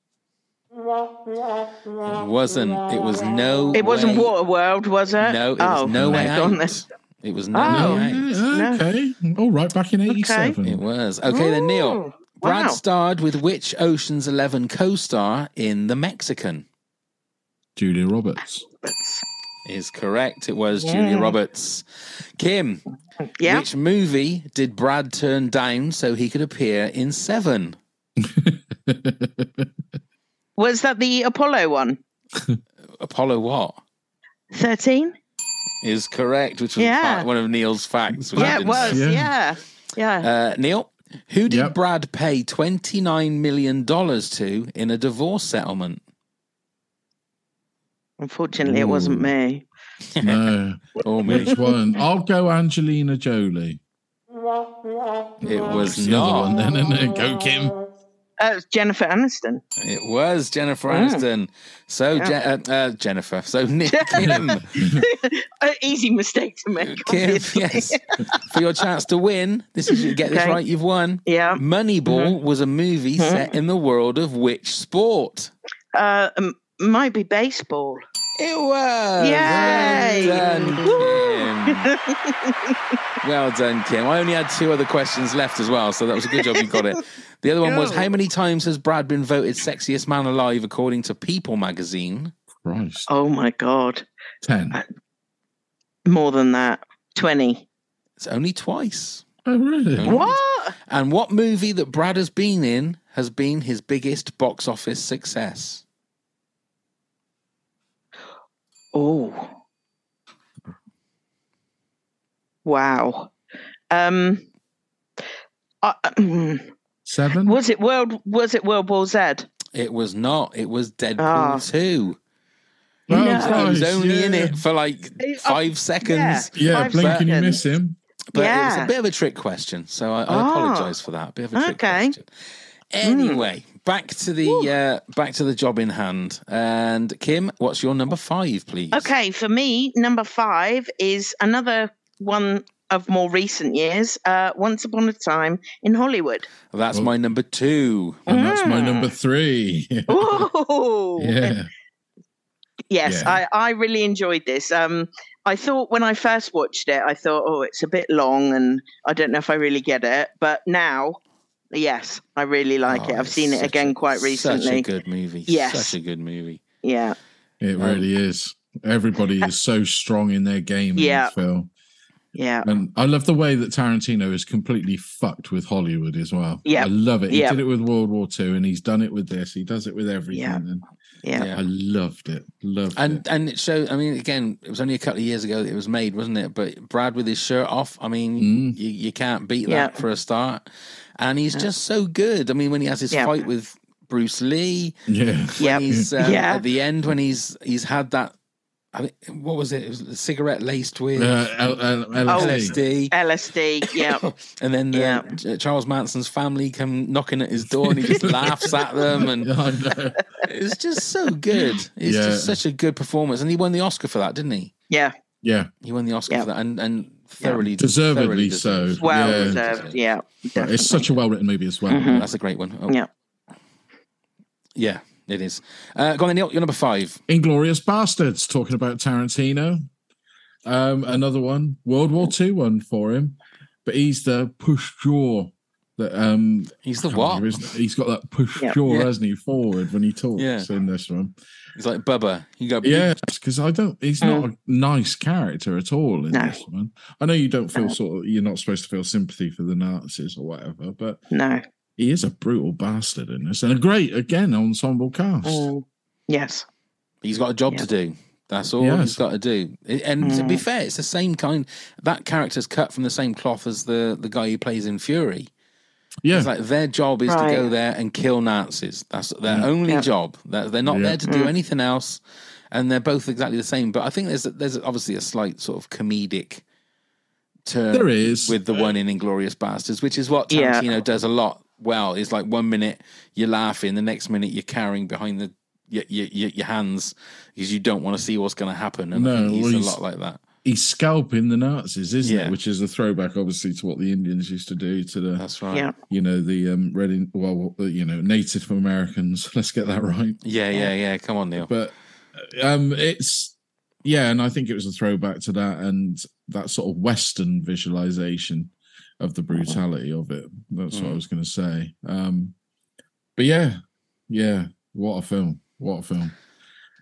wasn't. It was no. It wasn't Waterworld, was it? No, it was No Way Out. It was No Way Out. Okay, all right, back in 87. It was. Okay, then Neil. Brad starred with which Ocean's 11 co-star in The Mexican? Julia Roberts. Is correct. It was Julia Roberts. Kim, which movie did Brad turn down so he could appear in Seven? Was that the Apollo one? Apollo what? 13? Is correct, which was one of Neil's facts. It was, Neil? Who did Brad pay $29 million to in a divorce settlement? Unfortunately, it wasn't me. No. Or me. Which one? I'll go Angelina Jolie. It was not. No. Go, Kim. It was Jennifer Aniston. It was Jennifer Aniston. So, Jennifer. So, Nick, Kim. Easy mistake to make. Kim, yes. For your chance to win, this is you get this right, you've won. Yeah. Moneyball was a movie set in the world of which sport? Might be baseball. It was. Yay. Well done, Kim. Well done, Kim. I only had two other questions left as well, so that was a good job you got it. The other one was, how many times has Brad been voted sexiest man alive according to People magazine? Christ. Oh, my God. 10. More than that. 20. It's only twice. Oh, really? What? And what movie that Brad has been in has been his biggest box office success? Oh. Wow. Seven? Was it World War Z? It was not. It was Deadpool 2. No, I was only in it for like 5 seconds. Yeah, blink and you miss him. But it was a bit of a trick question, so I apologise for that. A bit of a trick question. Anyway, back to the job in hand. And Kim, what's your number 5, please? Okay, for me, number 5 is another one of more recent years, Once Upon a Time in Hollywood. That's my number 2. And that's my number 3. Ooh. Yeah. Yes, yeah. I really enjoyed this. I thought when I first watched it, I thought, it's a bit long and I don't know if I really get it. But now, yes, I really like it. I've seen it again quite recently. Such a good movie. Yes. Such a good movie. Yeah. It really is. Everybody is so strong in their game in this film. Yeah. And I love the way that Tarantino is completely fucked with Hollywood as well. Yeah. I love it. He did it with World War II, and he's done it with this. He does it with everything. Yeah. And I loved it. And it showed, I mean, again, it was only a couple of years ago that it was made, wasn't it? But Brad with his shirt off, I mean, you can't beat that for a start. And he's just so good. I mean, when he has his fight with Bruce Lee, he's at the end when he's had that. I mean, what was it? It was a cigarette laced with LSD. LSD, yeah. And then Charles Manson's family come knocking at his door, and he just laughs at them. And it's just so good. It's just such a good performance. And he won the Oscar for that, didn't he? Yeah. Yeah. He won the Oscar for that, and thoroughly deservedly so. Well deserved, yeah. It's such a well-written movie as well. Mm-hmm. That's a great one. Oh. Yeah. Yeah. It is. Go on then, Neil, you're number 5. Inglourious Basterds, talking about Tarantino. Another one. World War II one for him. But he's the push-jaw. He's the what? He's got that push-jaw, hasn't he, forward when he talks in this one. He's like Bubba. You go, because he's not a nice character at all in this one. I know you don't feel you're not supposed to feel sympathy for the Nazis or whatever, but... No. He is a brutal bastard in this, and a great, again, ensemble cast. Yes. He's got a job to do. That's all he's got to do. And to be fair, it's the same kind. That character's cut from the same cloth as the guy who plays in Fury. Yeah. It's like their job is to go there and kill Nazis. That's their only job. They're not there to do anything else, and they're both exactly the same. But I think there's obviously a slight sort of comedic turn there is with the one in Inglourious Basterds, which is what Tarantino does a lot. Well, it's like 1 minute you're laughing, the next minute you're carrying behind your hands because you don't want to see what's going to happen. And I think he's a lot like that. He's scalping the Nazis, isn't it? Which is a throwback, obviously, to what the Indians used to do to the. That's right. Yeah. You know the Native Americans. Let's get that right. Yeah. Come on, Neil. But it's and I think it was a throwback to that and that sort of Western visualization of the brutality of it. That's what I was going to say. But what a film. What a film.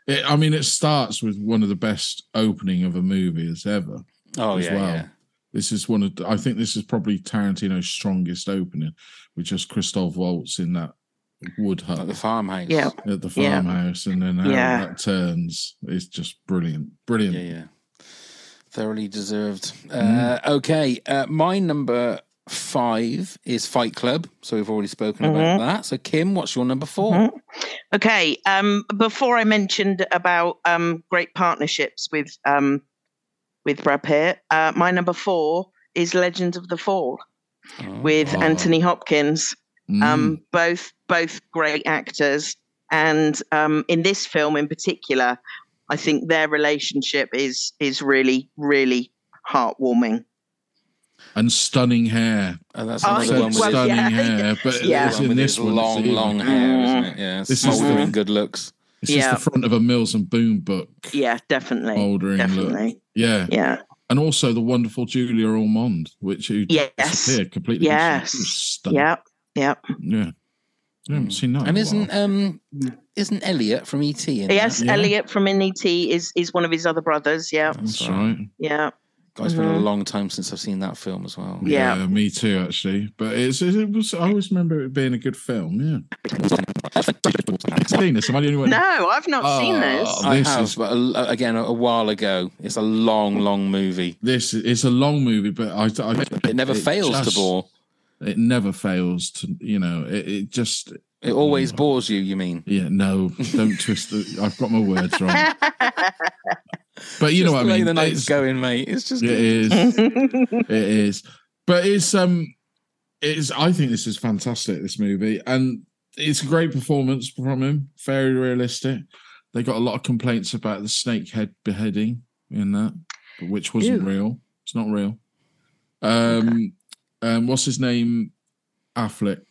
It starts with one of the best opening of a movie as ever. Oh, as This is I think this is probably Tarantino's strongest opening, with just Christoph Waltz in that wood hut. At the farmhouse. Yeah. At the farmhouse. And then how that turns. It's just brilliant. Brilliant. Yeah. Thoroughly deserved. Okay, my number 5 is Fight Club. So we've already spoken about that. So Kim, what's your number 4? Mm-hmm. Okay, before I mentioned about great partnerships with Brad Pitt, my number 4 is Legends of the Fall with Anthony Hopkins. Both great actors, and in this film in particular, I think their relationship is really, really heartwarming. And stunning hair. And that's another one with stunning hair. But in this one, long hair, isn't it? Yeah, this is the good looks. This is the front of a Mills and Boon book. Yeah, definitely. Mouldering look. Yeah. Yeah. And also the wonderful Julia Ormond, disappeared completely. Yes. Yep. Yep. Yeah. I haven't seen that. And isn't Elliott from ET in that? Yes, yeah. Elliott from ET is one of his other brothers. Yeah, that's right. Yeah, God, it's been a long time since I've seen that film as well. Yeah, me too, actually. But it was. I always remember it being a good film. Yeah. I've seen this. Am I the only one? No, I've not seen this. I have, but again, a while ago. It's a long movie. It's a long movie, but it never fails to bore. It never fails to, it just... It always bores you, you mean? Yeah, no, don't twist I've got my words wrong. But you know what I mean. Just the night's going, mate. It's just... It is. But it's. I think this is fantastic, this movie. And it's a great performance from him. Very realistic. They got a lot of complaints about the snakehead beheading in that, which wasn't real. It's not real. What's his name? Affleck.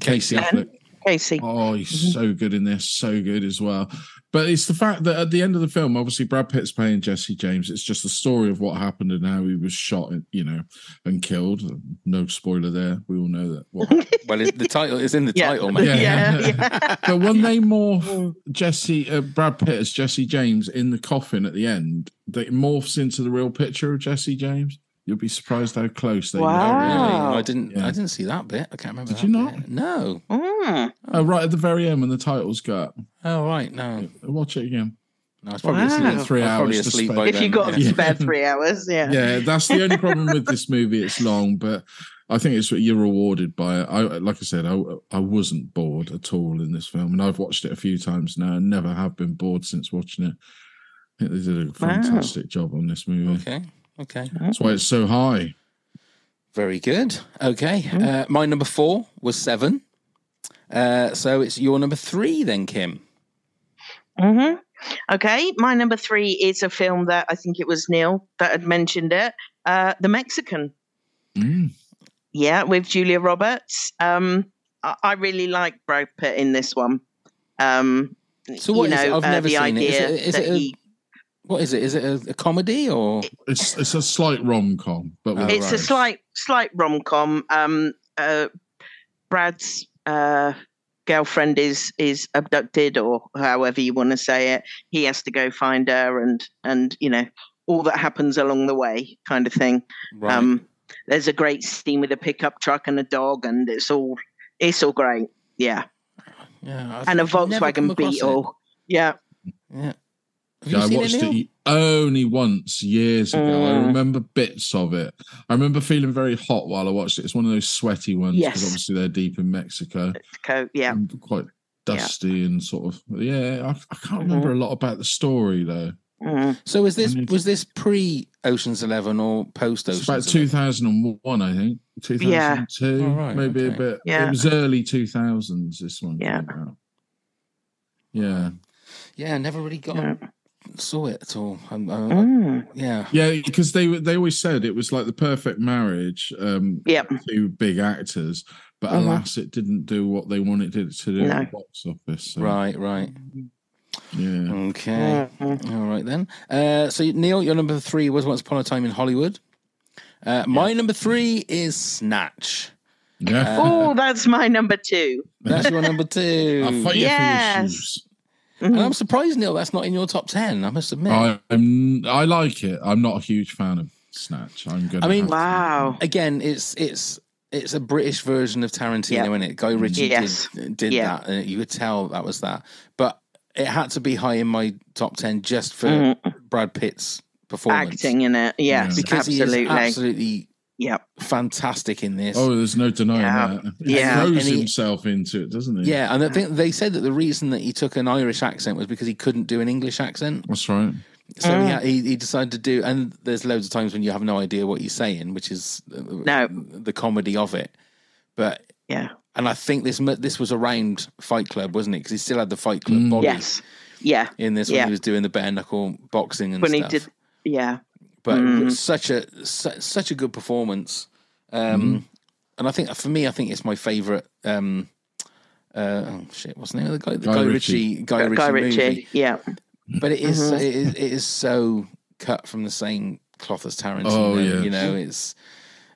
Casey Affleck. Casey. Oh, he's so good in this, so good as well. But it's the fact that at the end of the film, obviously Brad Pitt's playing Jesse James. It's just the story of what happened and how he was shot, and killed. No spoiler there. We all know that. What well, the title is in the title, man. Yeah. But when they morph Brad Pitt as Jesse James in the coffin at the end, it morphs into the real picture of Jesse James. You'll be surprised how close they were. Wow. Really? I didn't see that bit. I can't remember. Did you not? Bit. No. Mm. Oh, right at the very end when the title's got. Oh, right. No. Watch it again. No, it's probably asleep by then. If you got a spare 3 hours, yeah, that's the only problem with this movie. It's long, but I think it's you're rewarded by it. Like I said, I wasn't bored at all in this film, and I've watched it a few times now and never have been bored since watching it. I think they did a fantastic job on this movie. Okay. That's why it's so high. Very good. Okay. My number 4 was 7. So it's your number 3 then, Kim. Mm-hmm. Okay. My number 3 is a film that I think it was Neil that had mentioned it. The Mexican. Mm. Yeah, with Julia Roberts. I really like Brad Pitt in this one. So what is it? I've never seen it. What is it? Is it a comedy or? It's a slight rom-com. But it's a slight rom-com. Brad's girlfriend is abducted, or however you want to say it. He has to go find her and all that happens along the way kind of thing. Right. There's a great scene with a pickup truck and a dog, and it's all great. Yeah. And a Volkswagen Beetle. Yeah. I watched it only once years ago. I remember bits of it. I remember feeling very hot while I watched it. It's one of those sweaty ones because obviously they're deep in Mexico. And quite dusty and sort of. I can't remember a lot about the story though. So was this pre Ocean's 11 or post Ocean's 11? About 2001, I think. 2002, maybe a bit. Yeah. It was early 2000s. This one. Yeah. Never really got. Saw it at all. Because they always said it was like the perfect marriage to big actors, but alas it didn't do what they wanted it to do at the box office. So. Right. Yeah. Okay. All right then. So Neil, your number 3 was Once Upon a Time in Hollywood. My number 3 is Snatch. Yeah. That's my number 2. That's your number 2. I fight you for your shoes. And I'm surprised, Neil, that's not in your top 10. I must admit, I like it. I'm not a huge fan of Snatch. Again, it's a British version of Tarantino, isn't it? Guy Ritchie did that, and you could tell that was that. But it had to be high in my top 10 just for Brad Pitt's performance, acting in it. Yes, because he is absolutely. Yep. Fantastic in this. Oh, there's no denying that. He throws himself into it, doesn't he? Yeah, and I think they said that the reason that he took an Irish accent was because he couldn't do an English accent. That's right. So he decided to do, and there's loads of times when you have no idea what he's saying, which is the comedy of it. But and I think this was around Fight Club, wasn't it? Because he still had the Fight Club body. Yes. Yeah. In this when he was doing the bare knuckle boxing and stuff. He did, But such a good performance, and I think it's my favourite. What's the name of the guy? Guy Ritchie movie. Yeah. But it is so cut from the same cloth as Tarantino.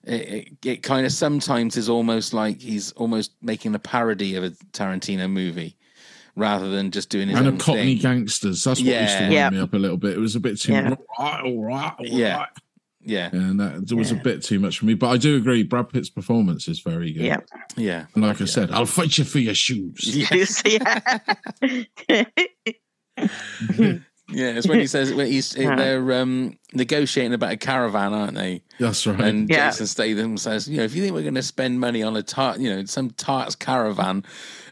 It kind of sometimes is almost like he's almost making a parody of a Tarantino movie. Rather than just doing his own thing. And a Cockney gangsters. That's what used to wind me up a little bit. It was a bit too much. All right. And that was a bit too much for me. But I do agree, Brad Pitt's performance is very good. Yeah. And like I said, I'll fight you for your shoes. Yes. It's when he says they're negotiating about a caravan, aren't they? That's right. And Jason Statham says, if you think we're going to spend money on some tart's caravan,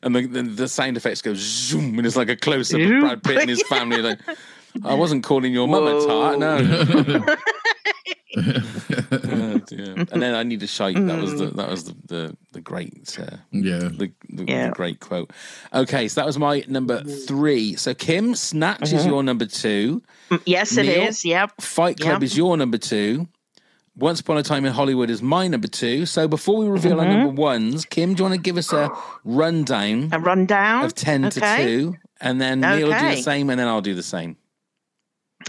and the sound effects go zoom, and it's like a close up of Brad Pitt and his family. Like, I wasn't calling your mum a tart, no. And then I need a shite. That was the great the great quote. Okay, so that was my number 3. So Kim, Snatch is your number 2. Yes, Neil, it is. Yep. Fight Club is your number 2. Once Upon a Time in Hollywood is my number two. So before we reveal our number ones, Kim, do you want to give us a rundown? A rundown? Of 10 to 2. And then Neil will do the same, and then I'll do the same.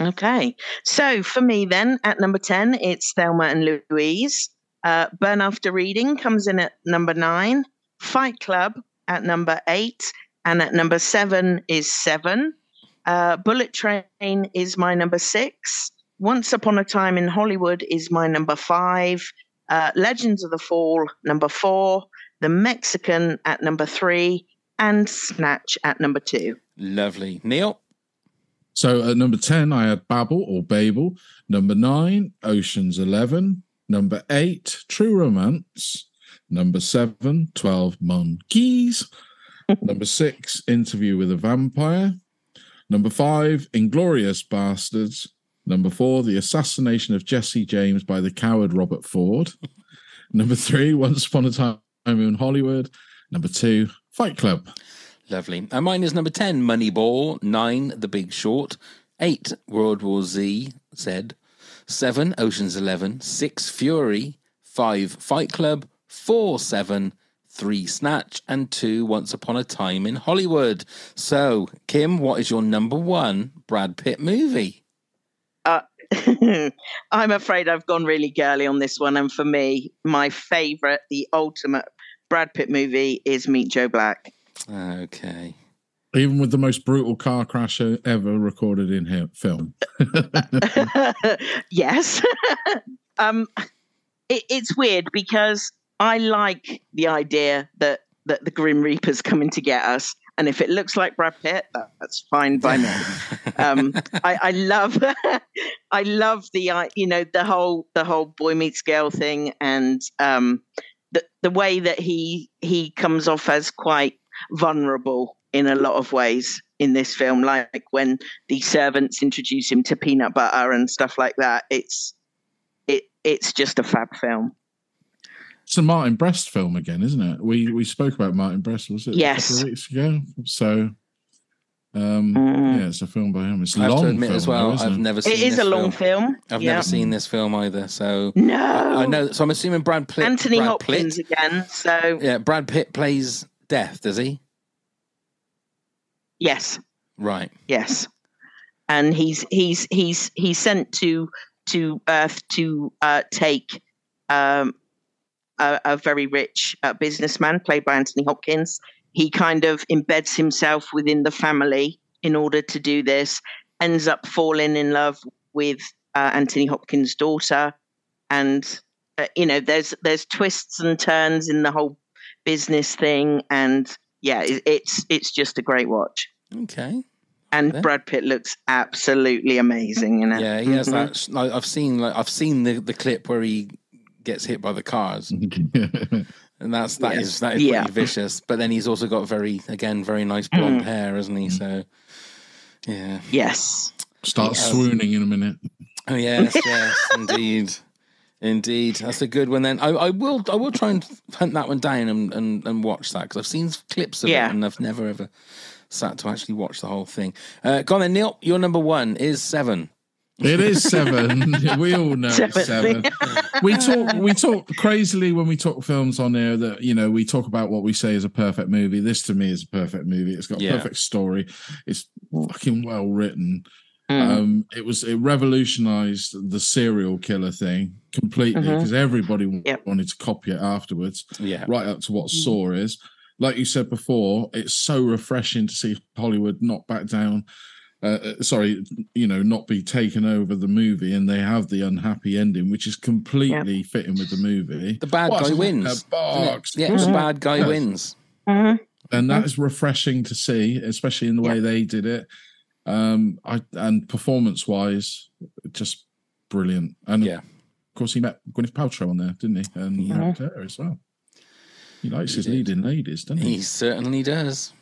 Okay. So for me then, at number 10, it's Thelma and Louise. Burn After Reading comes in at number 9. Fight Club at number 8. And at number 7 is Seven. Bullet Train is my number 6. Once Upon a Time in Hollywood is my number 5. Legends of the Fall, number 4. The Mexican at number 3. And Snatch at number 2. Lovely. Neil? So at number 10, I had Babel or Babel. Number 9, Ocean's 11. Number 8, True Romance. Number 7, 12 Monkeys. Number 6, Interview with a Vampire. Number 5, Inglourious Basterds. Number 4, The Assassination of Jesse James by the Coward Robert Ford. Number 3, Once Upon a Time in Hollywood. Number 2, Fight Club. Lovely. And mine is number 10, Moneyball. 9, The Big Short. 8, World War Z. 7, Ocean's 11. 6, Fury. 5, Fight Club. 4, 7. 3, Snatch. And 2, Once Upon a Time in Hollywood. So, Kim, what is your number one Brad Pitt movie? I'm afraid I've gone really girly on this one, and for me, my favourite, the ultimate Brad Pitt movie is Meet Joe Black. Okay. Even with the most brutal car crash ever recorded in film. Yes. It's weird because I like the idea that the Grim Reaper's coming to get us. And if it looks like Brad Pitt, that's fine by me. I love the, you know, the whole boy meets girl thing, and the way that he comes off as quite vulnerable in a lot of ways in this film, like when the servants introduce him to peanut butter and stuff like that. It's just a fab film. It's a Martin Brest film again, isn't it? We spoke about Martin Brest, was it? Yes. A couple of weeks ago. So, yeah, it's a film by him. It's a long film. As well, though, I've never seen it. It is a long film. I've never seen this film either. So no, I know. So I'm assuming Brad Pitt. Anthony Hopkins again. So yeah, Brad Pitt plays Death, does he? Yes. Right. Yes, and he's sent to Earth to take. A very rich businessman played by Anthony Hopkins. He kind of embeds himself within the family in order to do this, ends up falling in love with Anthony Hopkins' daughter. And, you know, there's twists and turns in the whole business thing. And yeah, it's just a great watch. Okay. And yeah. Brad Pitt looks absolutely amazing in it. Yeah, he has that. Like, I've seen the clip where he gets hit by the cars, and that is pretty vicious. But then he's also got very nice blonde hair, isn't he? So yeah, yes. Starts swooning in a minute. Oh yes, yes, indeed. That's a good one. Then I will try and hunt that one down and watch that, because I've seen clips of it and I've never ever sat to actually watch the whole thing. Go on then, Neil. Your number one is Seven. It is Seven. We all know it's Seven. We talk crazily when we talk films on here that, you know, we talk about what we say is a perfect movie. This to me is a perfect movie. It's got a perfect story. It's fucking well written. It revolutionized the serial killer thing completely, because everybody wanted to copy it afterwards. Yeah. Right up to what Saw is. Like you said before, it's so refreshing to see Hollywood not back down. Not be taken over the movie, and they have the unhappy ending, which is completely fitting with the movie. The bad guy wins. The bad guy wins. And that is refreshing to see, especially in the way they did it. And performance-wise, just brilliant. And of course, he met Gwyneth Paltrow on there, didn't he? And he met her as well. He likes his leading ladies, doesn't he? He certainly does.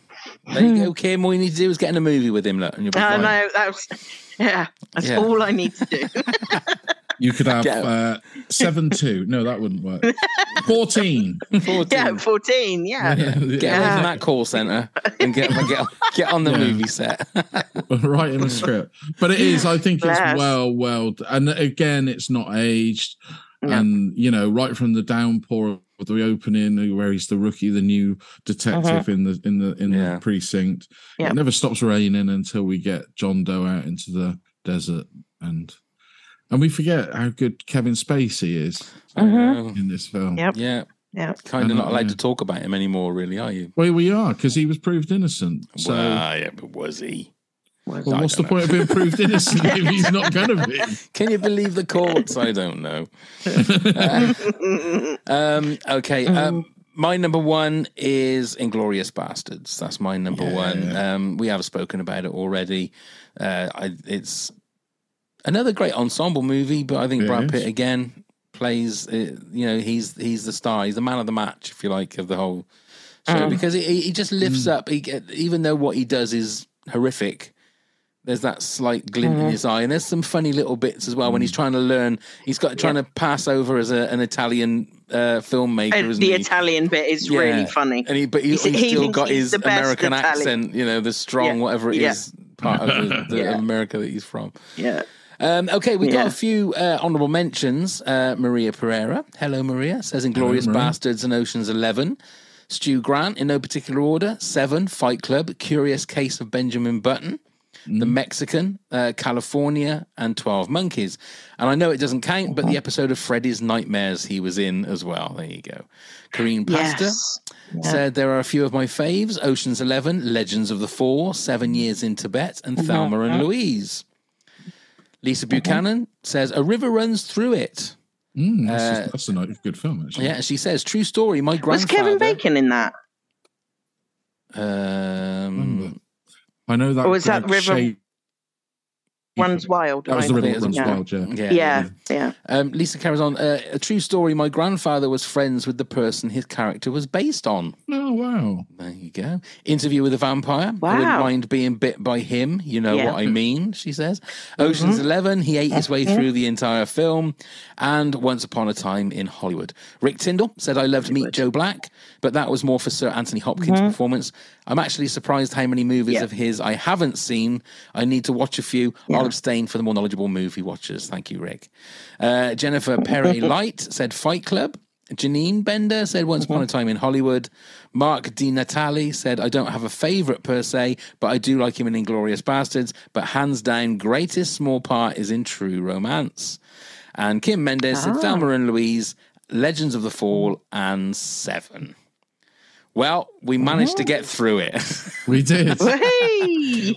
There you go, Kim. All you need to do is get in a movie with him, look, and you'll be fine. No, that's all I need to do. You could have 7-2. No, that wouldn't work. 14. Yeah, 14. Yeah. Get away from that call centre and get on the movie set. Right in the script, but it is. I think it's well. And again, it's not aged. No. And, you know, right from the downpour of the opening where he's the rookie, the new detective in the precinct. Yeah. It never stops raining until we get John Doe out into the desert, and we forget how good Kevin Spacey is in this film. Yep. Yeah. Yeah. Kind of not allowed to talk about him anymore, really, are you? Well, we are, because he was proved innocent. So but was he? Well, what's the point of being proved innocent if he's not going to be? Can you believe the courts? I don't know. Okay. My number one is Inglourious Basterds. That's my number one. We have spoken about it already. It's another great ensemble movie, but I think Brad Pitt again plays. He's the star. He's the man of the match, if you like, of the whole show, because he just lifts up. Even though what he does is horrific, there's that slight glint in his eye, and there's some funny little bits as well when he's trying to learn. He's trying to pass over as an Italian filmmaker. The Italian bit is really funny, and he's still got his American accent. You know, the strong whatever it is part of the America that he's from. Yeah. Okay, we got a few honourable mentions. Maria Pereira, hello Maria, says Inglourious Basterds and Ocean's 11. Stu Grant, in no particular order, Seven, Fight Club, Curious Case of Benjamin Button, The Mexican, California, and 12 Monkeys. And I know it doesn't count, but the episode of Freddy's Nightmares he was in as well. There you go. Karine Pastor said there are a few of my faves, Ocean's 11, Legends of the Fall, 7 Years in Tibet, and Thelma and Louise. Lisa Buchanan says A River Runs Through It. That's a good film, actually. Yeah, she says, true story, my grandfather... Was Kevin Bacon in that? I know that... Or was that River Runs Wild? That was The River Runs Wild, yeah. Lisa carries on, a true story, my grandfather was friends with the person his character was based on. Oh, wow. There you go. Interview with a Vampire. Wow. I wouldn't mind being bit by him, you know what I mean, she says. Ocean's 11, he ate his way through the entire film. And Once Upon a Time in Hollywood. Rick Tyndall said, I loved Meet Joe Black, but that was more for Sir Anthony Hopkins' performance. I'm actually surprised how many movies of his I haven't seen. I need to watch a few. Yeah. I'll abstain for the more knowledgeable movie watchers. Thank you, Rick. Jennifer Perry Light said Fight Club. Janine Bender said Once Upon a Time in Hollywood. Mark Di Natale said I don't have a favourite per se, but I do like him in Inglourious Basterds. But hands down, greatest small part is in True Romance. And Kim Mendes said Thelma and Louise, Legends of the Fall, and Seven. Well, we managed to get through it. We did.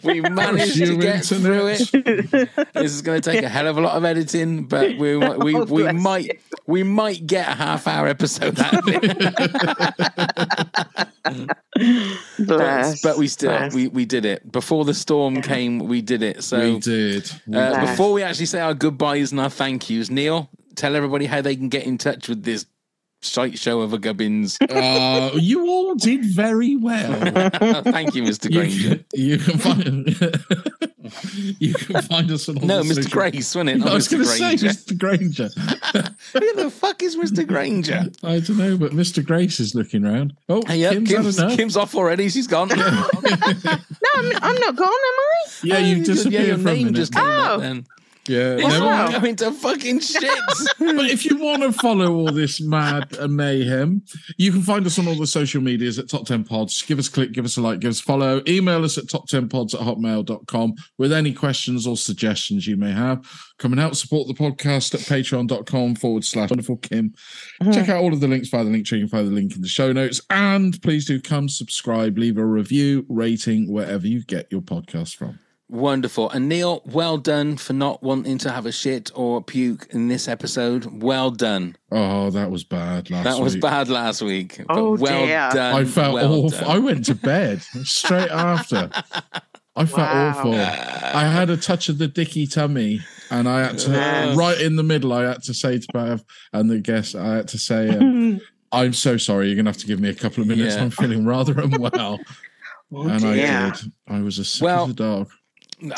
We managed to get through it. This is going to take a hell of a lot of editing, but we might get a half-hour episode out of it. Bless. But we still we did it before the storm came. We did it. So we did. Before we actually say our goodbyes and our thank yous, Neil, tell everybody how they can get in touch with this shite show of a gubbins. You all did very well. Thank you, Mr. Granger. You can find us on all the Mr. Grace, wasn't it? No, I was going to say Mr. Granger. Who the fuck is Mr. Granger? I don't know, but Mr. Grace is looking around. Oh, yep, Kim's off already. She's gone. I'm not gone, am I? Yeah, you disappeared your name from just came up then. Yeah, I'm going to fucking shit. But if you want to follow all this mad mayhem, you can find us on all the social medias at Top 10 Pods. Give us a click, give us a like, give us a follow. Email us at top10pods@hotmail.com with any questions or suggestions you may have. Come and help support the podcast at patreon.com/wonderful Kim. Check out all of the links via the link tree. You can find the link in the show notes. And please do come subscribe, leave a review, rating, wherever you get your podcast from. Wonderful. And Neil, well done for not wanting to have a shit or puke in this episode. Well done. Oh, that was bad last week. But well done. I felt awful. I went to bed straight after. I felt awful. I had a touch of the dicky tummy, and I had to, right in the middle, I had to say to Pav and the guest, I had to say, I'm so sorry, you're going to have to give me a couple of minutes. Yeah. I'm feeling rather unwell. I did. I was as sick as a dog.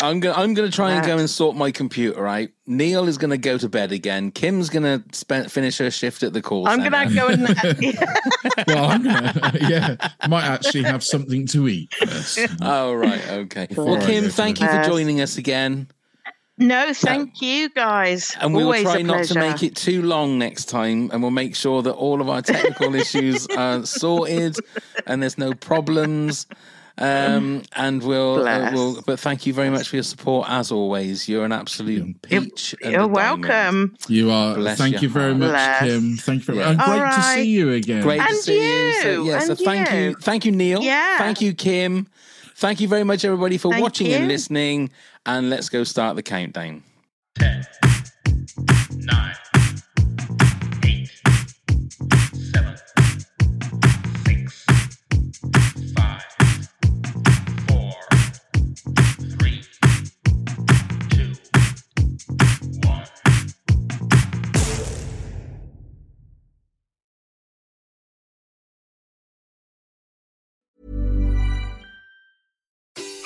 I'm gonna try and go and sort my computer out. Neil is gonna go to bed again. Kim's gonna finish her shift at the call center. I'm gonna go and might actually have something to eat first. Oh right, okay. Well, Kim, thank you for joining us again. No, thank you guys. And we will try not to make it too long next time, and we'll make sure that all of our technical issues are sorted and there's no problems. And we'll but thank you very much for your support as always. You're an absolute peach. You're welcome. You are. Thank you very much, Kim. Thank you very much. Great to see you again. Great to see you. So, yeah, so thank you. Thank you, Neil. Yeah. Thank you, Kim. Thank you very much, everybody, for watching and listening. And let's go start the countdown. 10, 9, 8, 7, 6, 5, 4, 3, 2, 1.